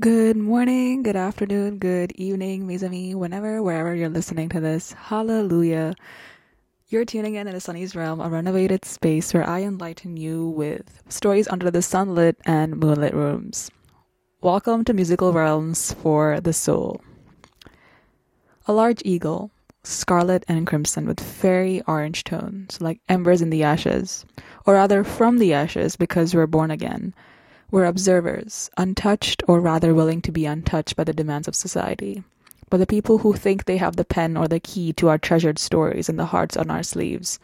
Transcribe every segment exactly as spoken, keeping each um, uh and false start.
Good morning, good afternoon, good evening, mes amis, whenever, wherever you're listening to this. Hallelujah. You're tuning in to Sunny's Realm, a renovated space where I enlighten you with stories under the sunlit and moonlit rooms. Welcome to Musical Realms for the Soul. A large eagle, scarlet and crimson with fairy orange tones, like embers in the ashes, or rather from the ashes because we're born again. We're observers, untouched or rather willing to be untouched by the demands of society, by the people who think they have the pen or the key to our treasured stories and the hearts on our sleeves.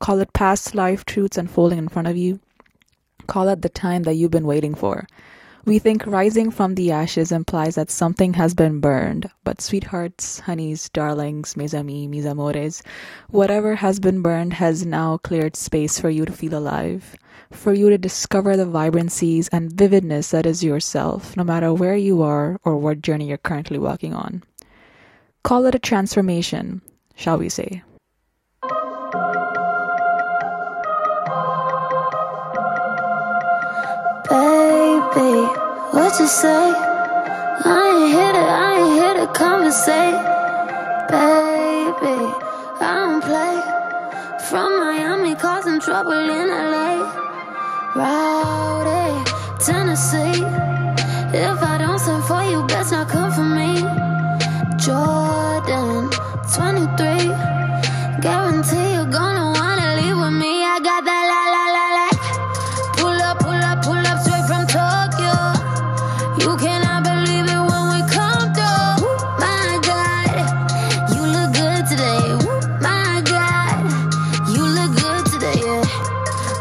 Call it past life truths unfolding in front of you. Call it the time that you've been waiting for. We think rising from the ashes implies that something has been burned, but sweethearts, honeys, darlings, mes amis, mis amores, whatever has been burned has now cleared space for you to feel alive, for you to discover the vibrancies and vividness that is yourself, no matter where you are or what journey you're currently walking on. Call it a transformation, shall we say. Baby, what you say? I ain't here to, I ain't here to come and say. Baby, I don't play. From Miami, causing trouble in L A. Rowdy, Tennessee. If I don't send for you, best not come for me. Jordan, twenty-three. Guarantee you're gonna wanna leave with me. I got that la la la la. Pull up, pull up, pull up straight from Tokyo. You cannot believe it when we come through. My God, you look good today. My God, you look good today. Yeah.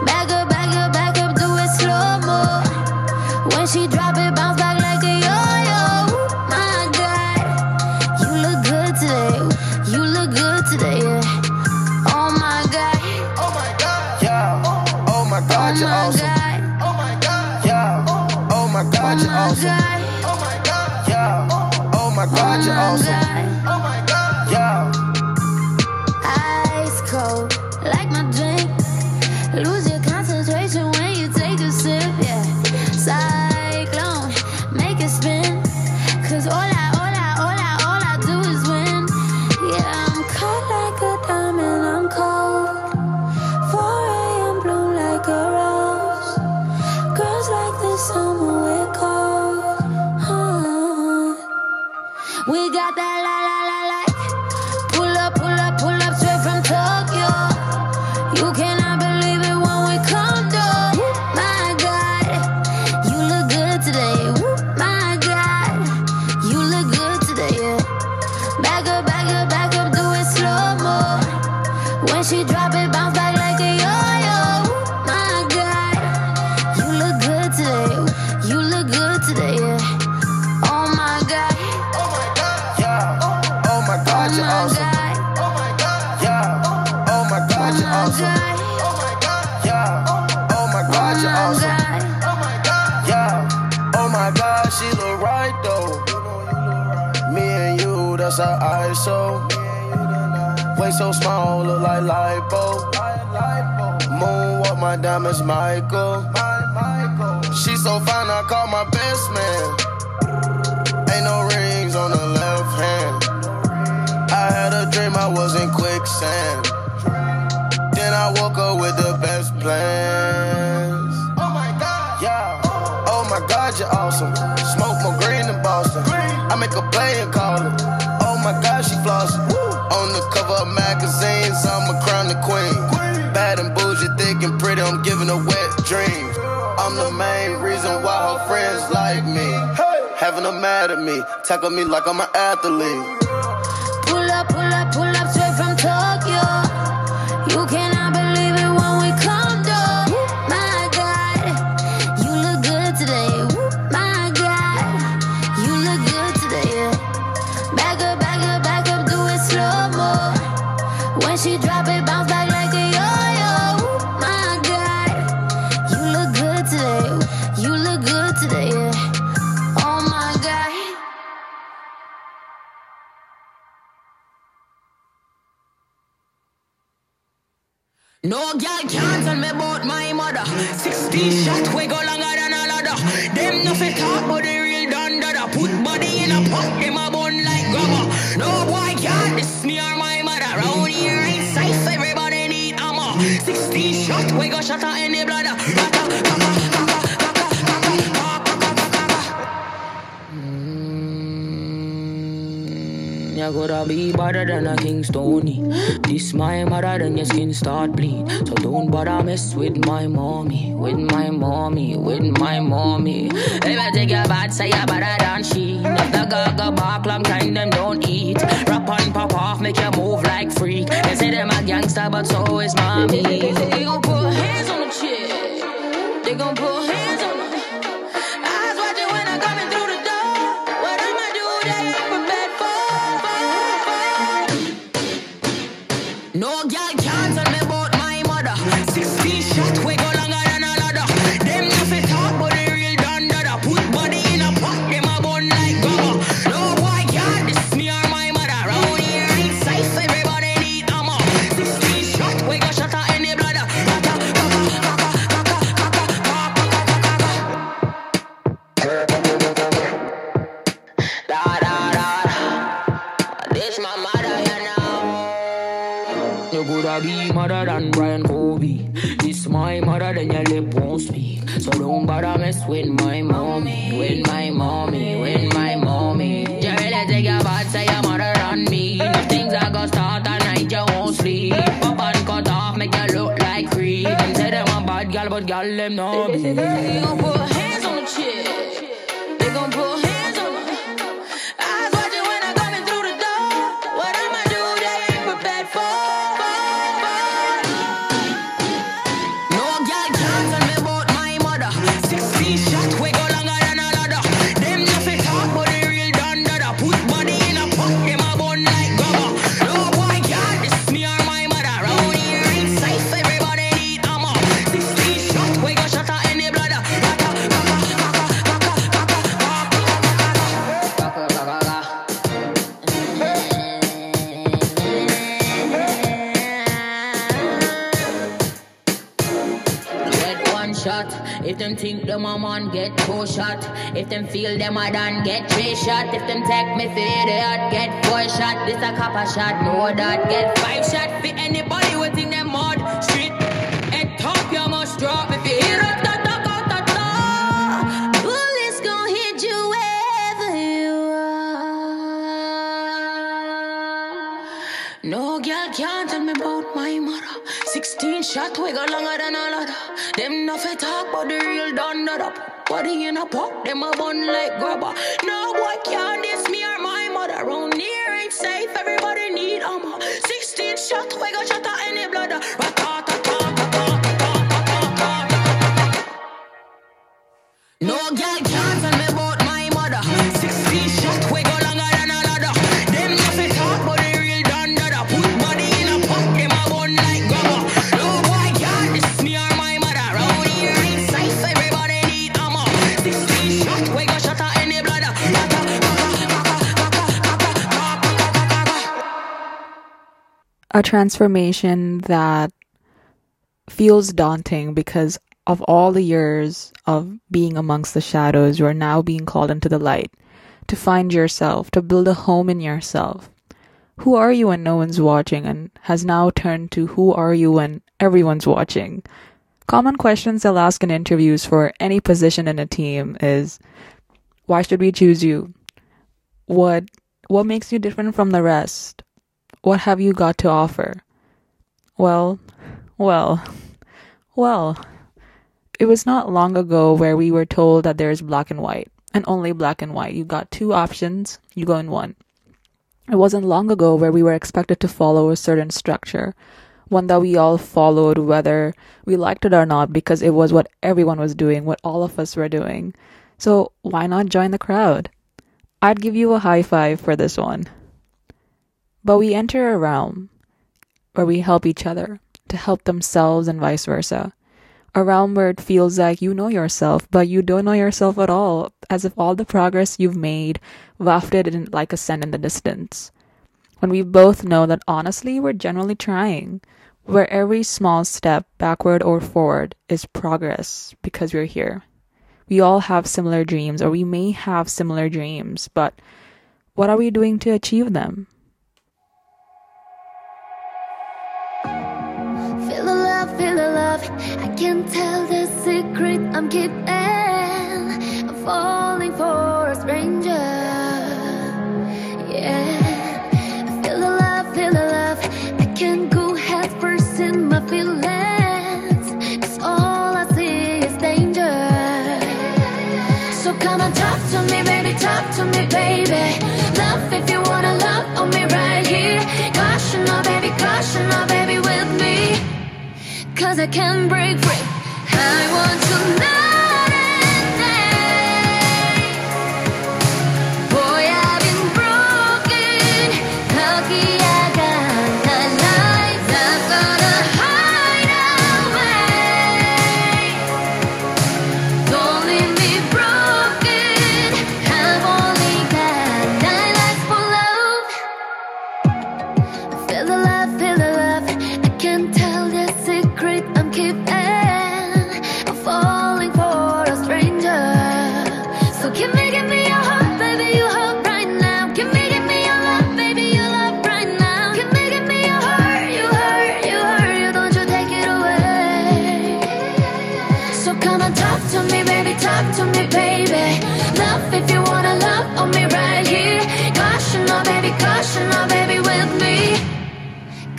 Back up, back up, back up, do it slow mo. When she drop it, bounce back like a yo-yo. My God, you look good today. You look good today. Yeah. Oh my God. Oh my God. Yeah. Oh my God. Oh my God. Oh my God, oh my God, yeah. Oh my God, you're awesome. Oh my God, yeah. Ice cold, like my drink. Lose your concentration when you take a sip, yeah. Cyclone, make it spin. Cause all I, all I, all I, all I do is win. Yeah, I'm caught like a diamond, I'm cold. four a.m. bloom like a rose. Girls like the summer. We got that la la la la. Pull up, pull up, pull up straight from Tokyo. You cannot believe it when we come through. My God, you look good today. My God, you look good today. Yeah. Back up, back up, back up, do it slow mo. When she drop it, bounce back like a yo-yo. My God, you look good today. You look good today. Yeah. Oh my God. Oh my God, oh my God, yeah. Oh my God, you're awesome. Oh my God, yeah. Oh my God, you're awesome. Oh my God, yeah. Oh my God, she look right though. Me and you, that's our I S O. Way so small, look like lipo. Moonwalk, my diamonds, Michael. She so fine, I call my best man. Ain't no rings on the left hand. I had a dream I was in quicksand. Then I woke up with the best plans. Oh my God, yeah. Oh my God, you're awesome. Smoke more green than Boston. I make a play and call it. Oh my God, she flossing. On the cover of magazines, I'm a crown the queen. Bad and bougie, thick and pretty, I'm giving her wet dreams. I'm the main reason why her friends like me. Having her mad at me, tackle me like I'm an athlete. Pull up, pull up straight from Tokyo. You cannot believe it when we come through. My God, you look good today. My God, you look good today. Yeah. Back up, back up, back up, do it slow mo. When she drop it, bounce back like a yo-yo. My God, you look good today. You look good today. Yeah. Oh my God. No girl can't tell me about my mother. Sixteen shot, we go longer than a ladder. Them nothing talk, but they real done. Him a bun like rubber. No boy can't diss me or my mother. Round here in size, everybody need ammo. Sixteen shot, we go shatter any brother. You gotta be better than a King Stoney. This my mother, then your skin start bleed. So don't bother mess with my mommy, with my mommy, with my mommy. If I take your bad, say you're better than she. If the girl go back, long time them don't eat. Rap on, pop off, make you move like freak. They say them a gangster, but so is mommy. They gon' put hands on the chick. They gon' put hands on the eyes watching when I coming through the door. What I'ma do, they ain't prepared for. No girl can't tell me about my mother. Sixteen shot, we go longer than a ladder. Them nothing talk, but they real done dada. Put body in a pot, them a bun like rubber. No boy can't diss me or my mother. Round here in size, everybody need ammo. Sixteen shot, we go shatter any bladder. Kaka, kaka, kaka, kaka, kaka, kaka, kaka. Da, da, da, da. This my mother, you know. You coulda be mother than Brian Kobe. This my mother, then your lip won't speak. So don't bother mess with my mommy, with my mommy, with my mommy. You really take your bad, say your mother than me. If things are gonna start at night, you won't sleep. Pop and cut off, make you look like creep. Them say them a bad girl, but girl them know me. They gon' put hands on the chick. They gon' put hands on the eyes watching when I coming through the door. What I'ma do, they ain't prepared for. No girl can't tell me about my mother. Sixteen shot, we go longer than a ladder. Them nothing talk, but they real done dada. Put body in a pot, them a bun like rubber. No boy can't diss me or my mother. Round here in size, everybody need ammo. Sixteen shot, we go shatter any brother. Kaka, kaka, kaka, kaka, kaka, kaka, kaka, kaka, kaka. Get one shot. If them think them a man, get two shot. If them feel them a done, get three shot. If them take me for idiot, get four shot. This a copper shot, no that. Get five shot for anybody who think them mud. Street and top, you must drop. If you hear up, da da da da da. Bullets gon' hit you wherever you are. No girl can't tell me about my mother. Sixteen shot, we go longer than a ladder. Them nothing talk, but they real done dada. Body in a pot, them a bun like rubber. No boy can't diss me or my mother. Round here ain't safe, everybody need armor. Sixteen shot, we go shatter any bladder. No girl can't tell me about my mother. Sixteen shot, we go longer than a ladder. Them nothing talk, but they real done dada. Put body in a pot, them a bun like rubber. No boy can't diss me or my mother. Round here ain't safe, everybody need ammo. Sixteen shot, we go shatter any bladder. Kaka, kaka, kaka, kaka, kaka, kaka, kaka. A transformation that feels daunting because of all the years of being amongst the shadows, you are now being called into the light to find yourself, to build a home in yourself. Who are you when no one's watching, and has now turned to who are you when everyone's watching? Common questions they'll ask in interviews for any position in a team is, why should we choose you? What what makes you different from the rest? What have you got to offer? Well, well, well. It was not long ago where we were told that there is black and white, and only black and white. You got two options, you go in one. It wasn't long ago where we were expected to follow a certain structure, one that we all followed whether we liked it or not, because it was what everyone was doing, what all of us were doing. So why not join the crowd? I'd give you a high five for this one. But we enter a realm where we help each other to help themselves and vice versa. A realm where it feels like you know yourself, but you don't know yourself at all, as if all the progress you've made wafted in like a scent in the distance. When we both know that honestly, we're generally trying, where every small step backward or forward is progress because we're here. We all have similar dreams, or we may have similar dreams, but What are we doing to achieve them? Feel the love, feel the love. I can't tell the secret I'm keeping. I'm falling for a stranger. Yeah. Feel the love, feel the love. I can't go head first in my feelings. Cause all I see is danger. So come on, talk to me, baby. Talk to me, baby. Love if you wanna love on me right here. Caution, oh baby, caution, oh baby, with me. Cause I can't break free. I want to know.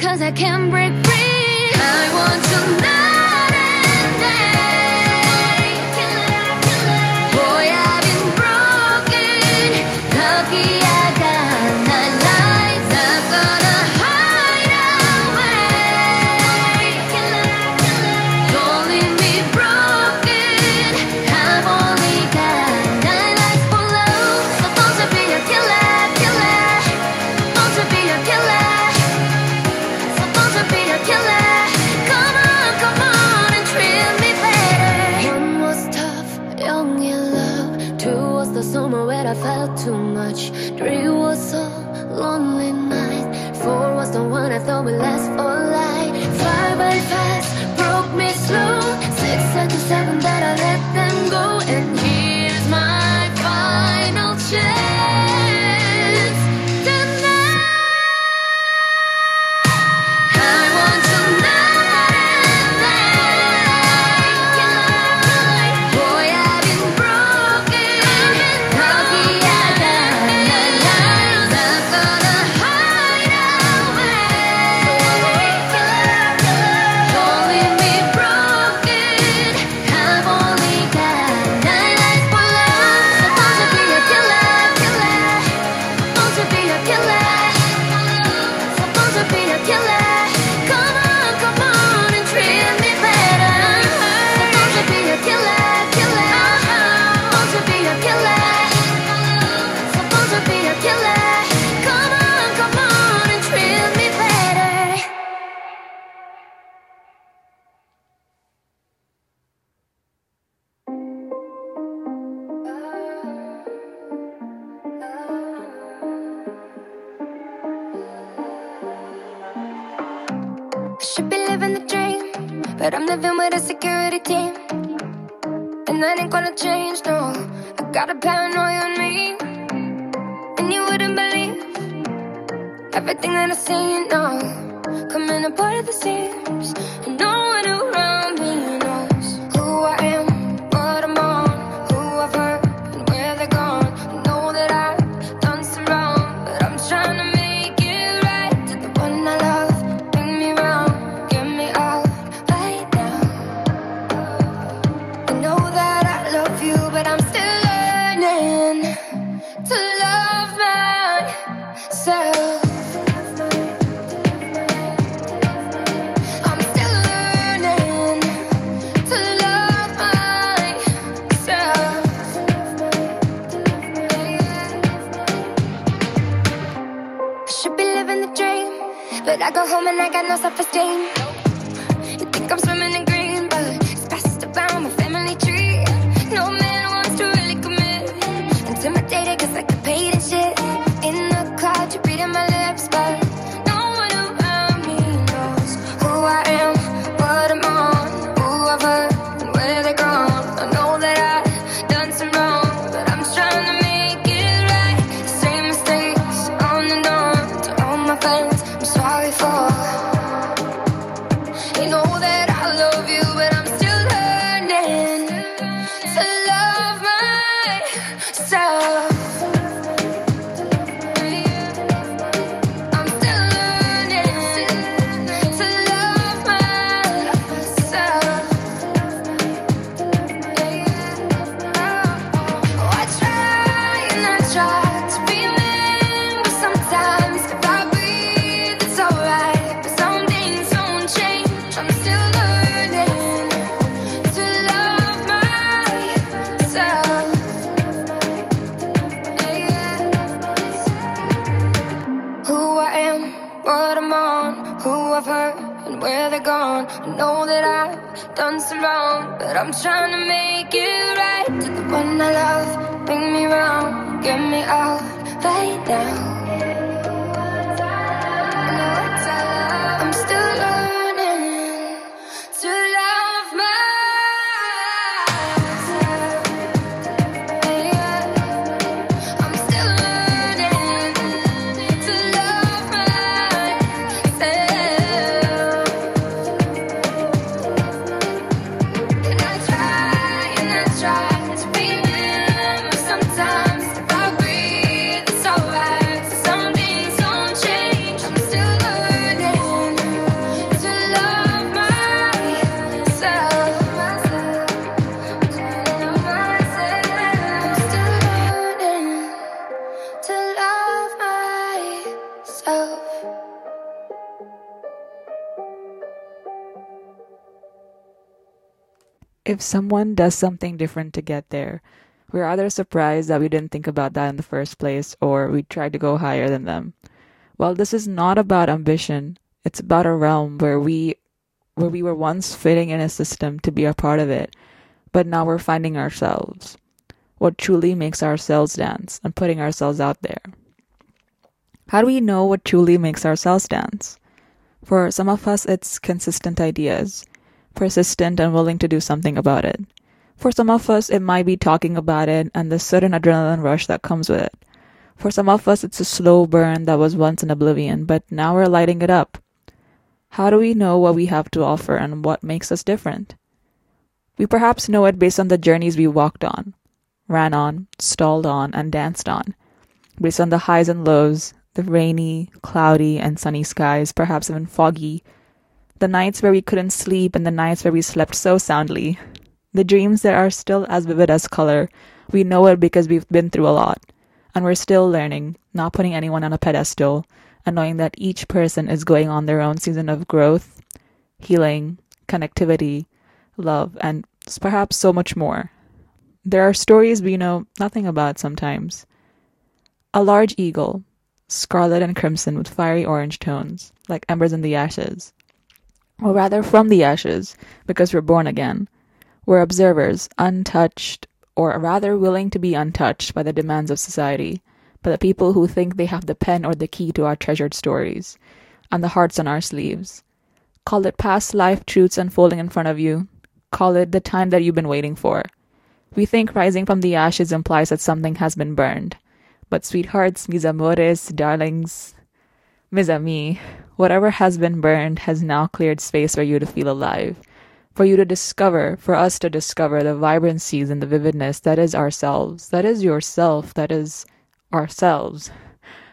Cause I can't break free. I want to night and day. Boy, I've been broken. Lucky I got my life. I'm gonna hide away. Don't leave me broken. I've only got nine lives for love. Supposed to be a killer, killer. Supposed to be a killer. I felt too much. Three was a lonely night. Four was the one I thought would last for life. Five by fast broke me slow. Six and seven that I let them go. And here's my final chance tonight. I want to know. But I'm living with a security team, and that ain't gonna change, no. I got a paranoia on me, and you wouldn't believe everything that I see, you know. Coming apart at the seams, and no one around me knows who I am, what I'm on, who I've hurt, and where they're gone. I know that I've done some wrong, but I'm trying to make it right. Did the one I love bring me round, get me out? But I'm still learning to love myself. I'm still learning to love myself. I should be living the dream, but I go home and I got no self-esteem. You think I'm swimming in green, but it's past around my family tree. No man intimidated cause I get paid and shit. In the cloud, you're reading my lips, but no one around me knows who I am, what I'm on, who I've hurt, and where they're gone. I know that I've done some wrong, but I'm trying to make it right. Same mistake, of her and where they're gone. I know that I've done so wrong, but I'm trying to make it right. Did the one I love bring me round, get me out right now? I know it's I love. I'm still learning to love myself. If someone does something different to get there, we're either surprised that we didn't think about that in the first place, or we try to go higher than them. Well, this is not about ambition. It's about a realm where we where we were once fitting in a system to be a part of it, but now we're finding ourselves. What truly makes ourselves dance and putting ourselves out there. How do we know what truly makes ourselves dance? For some of us, it's consistent ideas. Persistent and willing to do something about it. For some of us, it might be talking about it and the certain adrenaline rush that comes with it. For some of us, it's a slow burn that was once in oblivion, but now we're lighting it up. How do we know what we have to offer and what makes us different? We perhaps know it based on the journeys we walked on, ran on, stalled on, and danced on. Based on the highs and lows, the rainy, cloudy, and sunny skies, perhaps even foggy, the nights where we couldn't sleep and the nights where we slept so soundly. The dreams that are still as vivid as color. We know it because we've been through a lot. And we're still learning, not putting anyone on a pedestal, and knowing that each person is going on their own season of growth, healing, connectivity, love, and perhaps so much more. There are stories we know nothing about sometimes. A large eagle, scarlet and crimson with fiery orange tones, like embers in the ashes. Or rather from the ashes, because we're born again. We're observers, untouched, or rather willing to be untouched by the demands of society, by the people who think they have the pen or the key to our treasured stories, and the hearts on our sleeves. Call it past life truths unfolding in front of you. Call it the time that you've been waiting for. We think rising from the ashes implies that something has been burned. But sweethearts, mis amores, darlings, mis amis, whatever has been burned has now cleared space for you to feel alive, for you to discover, for us to discover the vibrancies and the vividness that is ourselves, that is yourself, that is ourselves,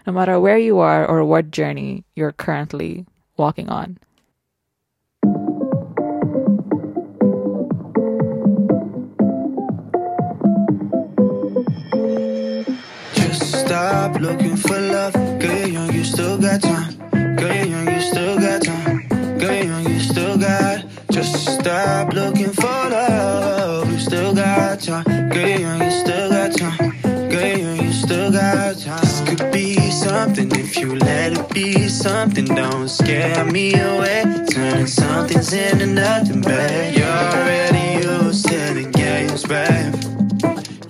no matter where you are or what journey you're currently walking on. Just stop looking for love, girl, you still got time. Girl, you're young, you still got time. Girl, you're young, you still got. Just stop looking for love. You still got time. Girl, you're young, you still got time. Girl, you're young, you still got time. This could be something if you let it be something. Don't scare me away. Turning something's into nothing, babe. You're already used to the games, babe.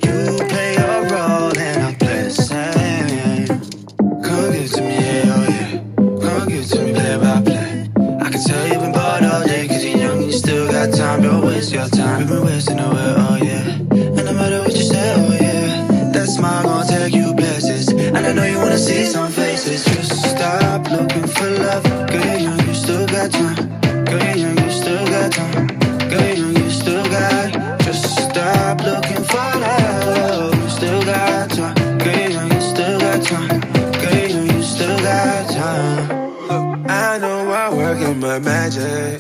You play your role and I play the same. Come give to me, yeah, yeah. To me play by play, I can tell you've been bored all day. Cause you're young and you still got time. Don't waste your time, you've been wasting away, oh yeah. And no matter what you say, oh yeah, that smile gon' take you places. And I know you wanna see some faces. Just stop looking for love. Girl, you're young, you still got time. Girl, you're young, you still got time. Girl, you're young, you still got. Just stop looking for love. You still got time. Girl, you're young, you still got time. Girl, you're young, you still got time. I know I work in my magic,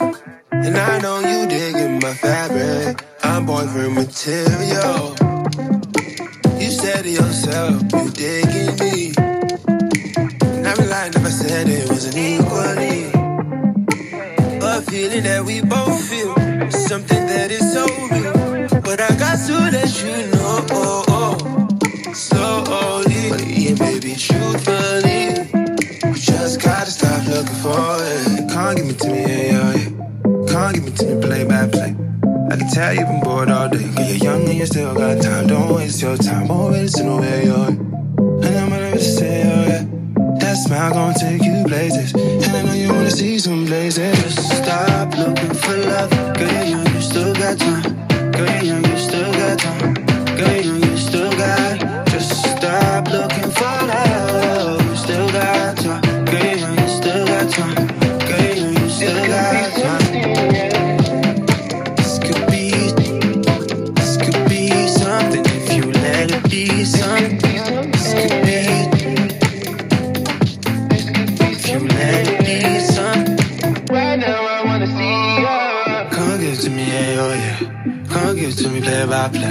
and I know you dig in my fabric. I'm boyfriend material. You said to yourself, you dig in me. And I realized if I said it wasn't equally. A feeling that we both feel, something that is so real. But I got to let you know, oh, oh, slowly, but yeah, baby, truthfully. Just gotta stop looking for it. Can't give me tell you've been bored all day. Cause you're young and you still got time. Don't waste your time, always to know where you're. And I'm gonna never say, oh yeah, that smile gon' take you places. And I know you wanna see some places. Stop looking for love. Girl, you're young, you still got time. Girl, you're young, you still got time. Girl, you're young, you still got. Just stop looking for love. You still got time. Girl, you're young, you still got time. Girl, you're young, you still got time. To me play by play,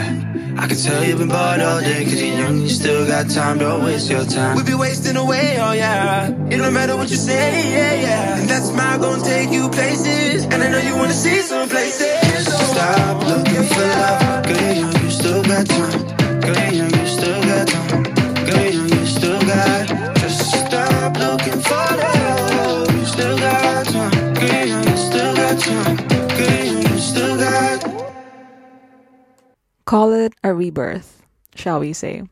I can tell you've been bored all day. Cause you're young and you still got time, don't waste your time. We'll be wasting away, oh yeah. It don't matter what you say, yeah, yeah. And that smile gon' take you places. And I know you wanna see some places. So stop looking for love. Girl, you're young, you still got time. Girl, you're young, you still got time. Girl, you're young, you still got. Just stop looking for love. You still got time. Girl, you're young, you still got time. Girl, you're young, you still got. Call it a rebirth, shall we say.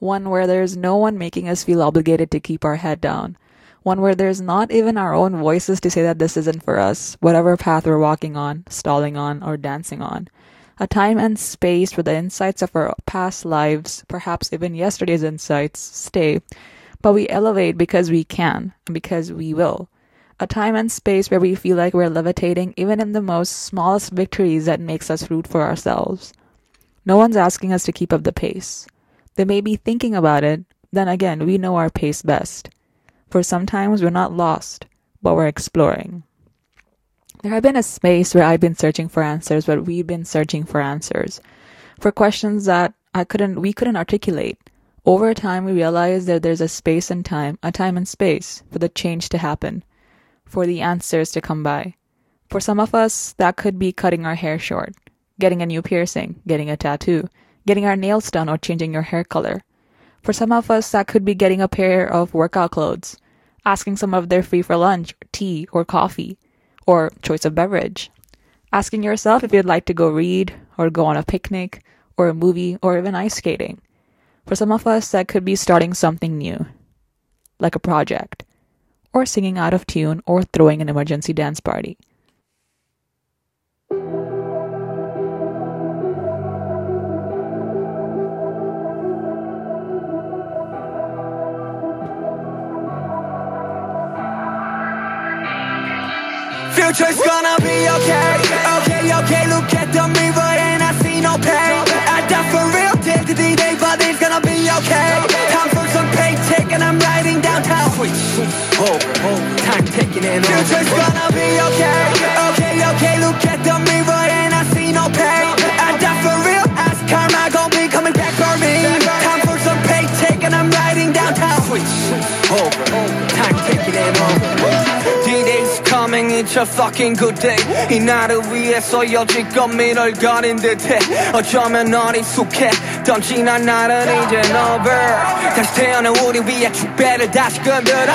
One where there's no one making us feel obligated to keep our head down. One where there's not even our own voices to say that this isn't for us, whatever path we're walking on, stalling on, or dancing on. A time and space where the insights of our past lives, perhaps even yesterday's insights, stay, but we elevate because we can, and because we will. A time and space where we feel like we're levitating even in the most smallest victories that makes us root for ourselves. No one's asking us to keep up the pace. They may be thinking about it, then again, we know our pace best. For sometimes we're not lost, but we're exploring. There have been a space where I've been searching for answers, but we've been searching for answers. For questions that I couldn't, we couldn't articulate. Over time, we realize that there's a space and time, a time and space for the change to happen, for the answers to come by. For some of us, that could be cutting our hair short, getting a new piercing, getting a tattoo, getting our nails done, or changing your hair color. For some of us, that could be getting a pair of workout clothes, asking someone if they're free for lunch, tea, or coffee, or choice of beverage. Asking yourself if you'd like to go read, or go on a picnic, or a movie, or even ice skating. For some of us, that could be starting something new, like a project, or singing out of tune, or throwing an emergency dance party. Future's gonna be okay, okay, okay, look at the mirror and I see no pain. I die for real till the day, but it's gonna be okay. Time for some paycheck and I'm riding downtown. Switch, switch, oh, oh, time taking it on. Future's gonna be okay, okay, okay, look at the mirror and I see no pain. I die for real, ask karma, gon' be coming back for me. Time for some paycheck and I'm riding downtown. Switch, switch, oh, oh, time taking it on. coming, it's a fucking good day. 이 나를 위해서 여지껏 미를 가린 듯해. 어쩌면 어리숙했던 지난 날은 이젠 over. 다시 태어난 우리 위해 축배를 다시 건드려.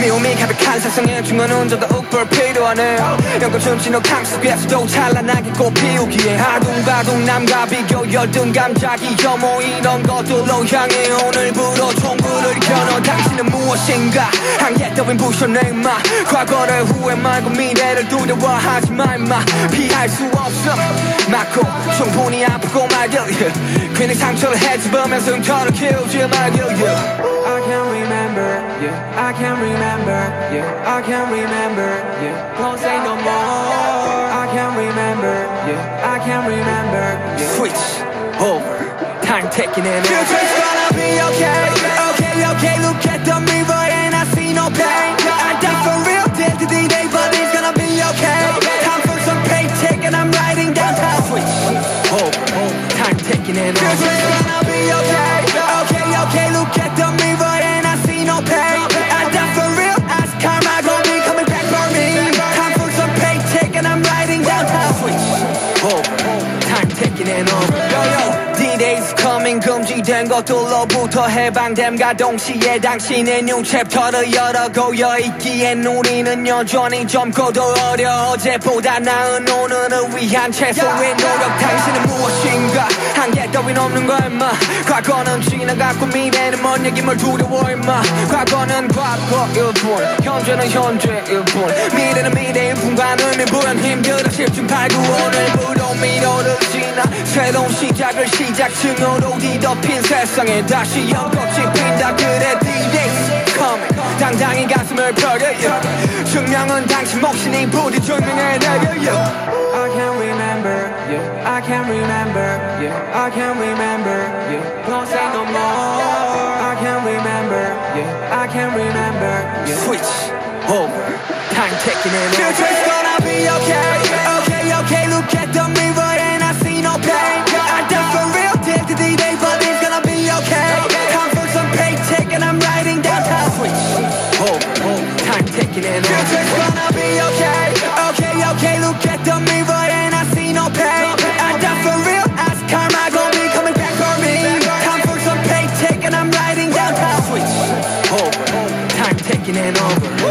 미움이 가득한 세상에 중요한 저도 욱불 필요하네. 연꽃은 진흙 탕 속에서도 찬란하게 꽃 피우기에 아둥바둥 남과 비교 열등 감자기 혐오 이런 것들로 향해 오늘부로 종구를 겨눠. 당신은 무엇인가 한계 따윈 부셔내 임마. 과거를 후회 말고 미래를 두려워하지 마 임마. 피할 수 없어 맞고 충분히 아프고 말겨. yeah. 괜히 상처를 해집으면서 흠터를 키우지 말겨. yeah. I can remember, yeah. I can remember, yeah. I can remember, yeah. Don't say no more. I can remember, yeah. I can remember, yeah. Switch over, time taking it. Future's gonna be okay, okay, okay. Look at the mirror and I see no pain. I die for real till the day, but it's gonna be okay. Time for some paycheck and I'm riding downtown. Switch, over, oh, time taking it on. Future's gonna be okay, okay, okay. Look at the mirror and I see no pain. I die for real, ask karma, gon' be coming back for me. Time for some paycheck and I'm riding downtown. Switch, over, oh, time taking it on. Yo, yo, D-Day's coming, 금지돼. 모든 것들로부터 해방됨과 동시에 당신의 new chapter를 열어 고여 있기엔 우리는 여전히 젊고도 어려 어제보다 나은 오늘을 위한 최소의 노력 당신은 무엇인가 한계 따윈 없는 거 임마 과거는 지나갔고 미래는 먼 얘기 뭘 두려워 임마 과거는 과거일 뿐 현재는 현재일 뿐 미래는 미래일 뿐과 의미 부연 힘들어 십중 팔구 오늘부로 미로를 지나 새로운 시작을 시작층으로 뒤덮인 세상에 다시 연꽃이 핀다 그래 D-Day's coming 당당히 가슴을 펴려요 증명은 당신 몫이니 부디 증명해 내려요 I can remember you, I can remember you, I can remember you, don't say no more I can remember you, I can remember you Switch over, time taking it over Future's gonna be okay, okay, okay, look at the mirror and I see no pain I die for real, dead to the day, but it's gonna be okay Time for some paycheck and I'm writing down time Switch over, time taking it over Future's gonna be okay, okay, okay, look at the mirror And over.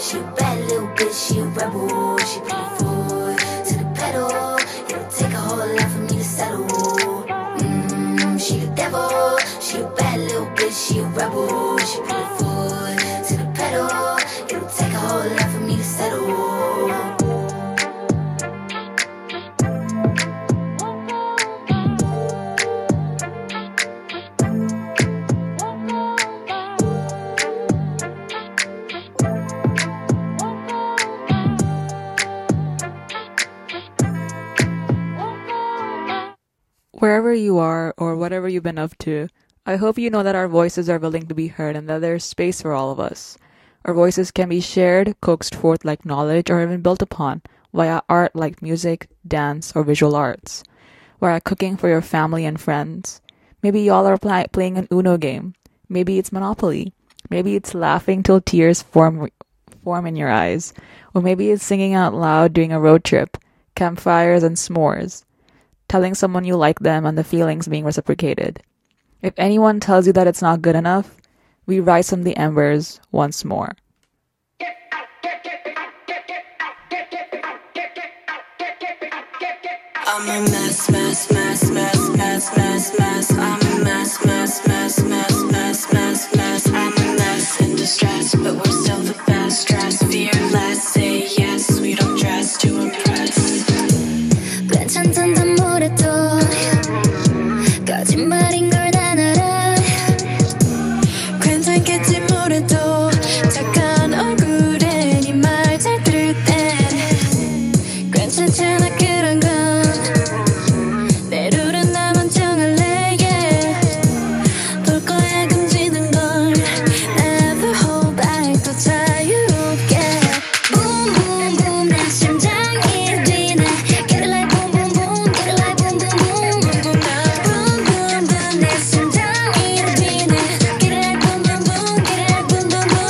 she a bad little bitch, she a rebel She put her foot to the pedal, it'll take a whole lot for me to settle mm, She the devil, she a bad little bitch, she a rebel She put her foot to the pedal, it'll take a whole lot for me to settle Wherever you are or whatever you've been up to, I hope you know that our voices are willing to be heard and that there's space for all of us. Our voices can be shared, coaxed forth like knowledge, or even built upon via art like music, dance, or visual arts, via cooking for your family and friends. Maybe y'all are pl- playing an Uno game. Maybe it's Monopoly. Maybe it's laughing till tears form form in your eyes. Or maybe it's singing out loud during a road trip, campfires and s'mores, telling someone you like them and the feelings being reciprocated. If anyone tells you that it's not good enough, we rise from the embers once more. I'm a mess, mess, mess, mess, mess, mess, mess. I'm a mess, mess, mess, mess, mess, mess, mess. I'm a mess in distress, but we're still the best dressed. Fearless, say yes, we don't dress to impress. 괜찮던 단 뭐래도 거짓말인 걸 난 알아. 괜찮겠지 뭐래도 착한 얼굴에 네 말 잘 들을 땐 괜찮잖아. 그런 건 내 룰은 나만 정할래. yeah. 볼 거야 금지는 걸. Never hold back. 더 자유롭게 Boom boom boom. 내 심장이 뛰네. Get it like boom boom boom. Get it like boom boom boom. Boom boom boom boom boom. 내 심장이 뛰네. Get it like boom boom boom. Get it like boom boom boom.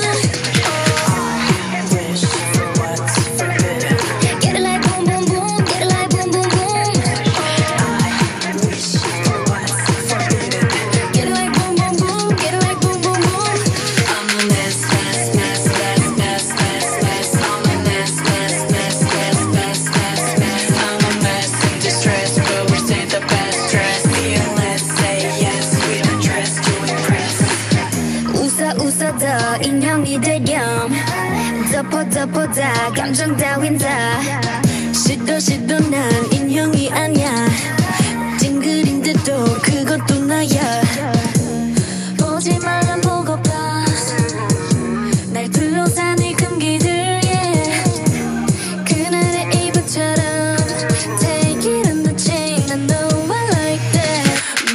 I wish for what's forbidden. Get it like boom boom boom. Get it like boom boom boom. I wish for what's forbidden. Get it like boom boom boom. Get it like boom boom boom. I'm a mess, mess, mess, mess, mess, mess, mess. I'm a mess, mess, mess, mess, mess, mess, mess. I'm a mess in distress, but we stay the best dressed. Fearless, say yes, we don't dress to impress. 웃어 웃어 더 인형이 되렴. 덮어 덮어 다 감정 따윈 다 시도 시도 난 인형이 아니야. 찡그린데도 그것도 나야. 보지 말란 보고 봐. 날 둘러싸는 금기들. yeah. 그날의 이브처럼 Take it on the chain. I know I like that.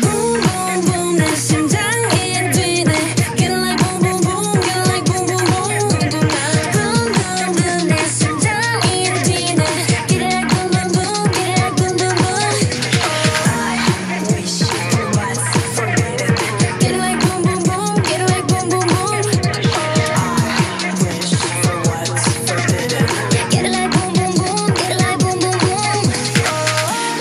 Boom boom boom. 내 심장이 뛰네. Get it like boom boom boom. Get it like boom boom boom. Boom boom boom. 내 심장이 뛰네. Get it like boom boom boom. Get it like boom boom boom. I wish for what's forbidden. Get it like boom boom boom. Get it like boom boom boom. I wish for what's forbidden. Get it like boom boom boom. Get it like boom boom boom.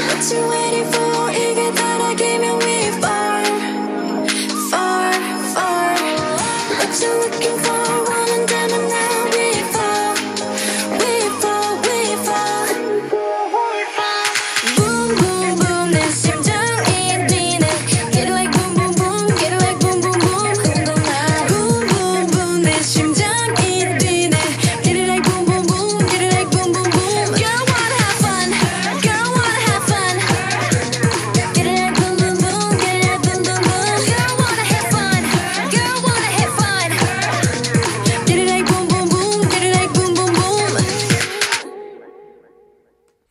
What you waiting for? 이게 다라기면 we far, far, far. What you looking for? 원한다면 now we fall, we fall, we fall. Boom boom boom. 내 심장이 뛰네. Get it like boom boom boom. Get it like boom boom boom. Boom boom boom. 내 심장이 뛰네. Get it like boom boom boom. Get it like boom boom boom. Girl wanna have fun. Girl wanna have fun. Get it like boom boom boom. Get it like boom boom boom. Girl wanna have fun. Girl wanna have fun. Get it like boom boom boom. Get it like boom boom boom.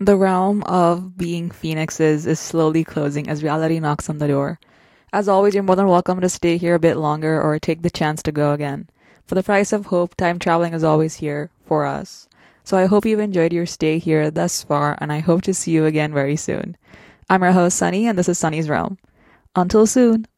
The realm of being phoenixes is slowly closing as reality knocks on the door. As always, you're more than welcome to stay here a bit longer or take the chance to go again. For the price of hope, time traveling is always here for us. So I hope you've enjoyed your stay here thus far, and I hope to see you again very soon. I'm your host, Sunny, and this is Sunny's Realm. Until soon.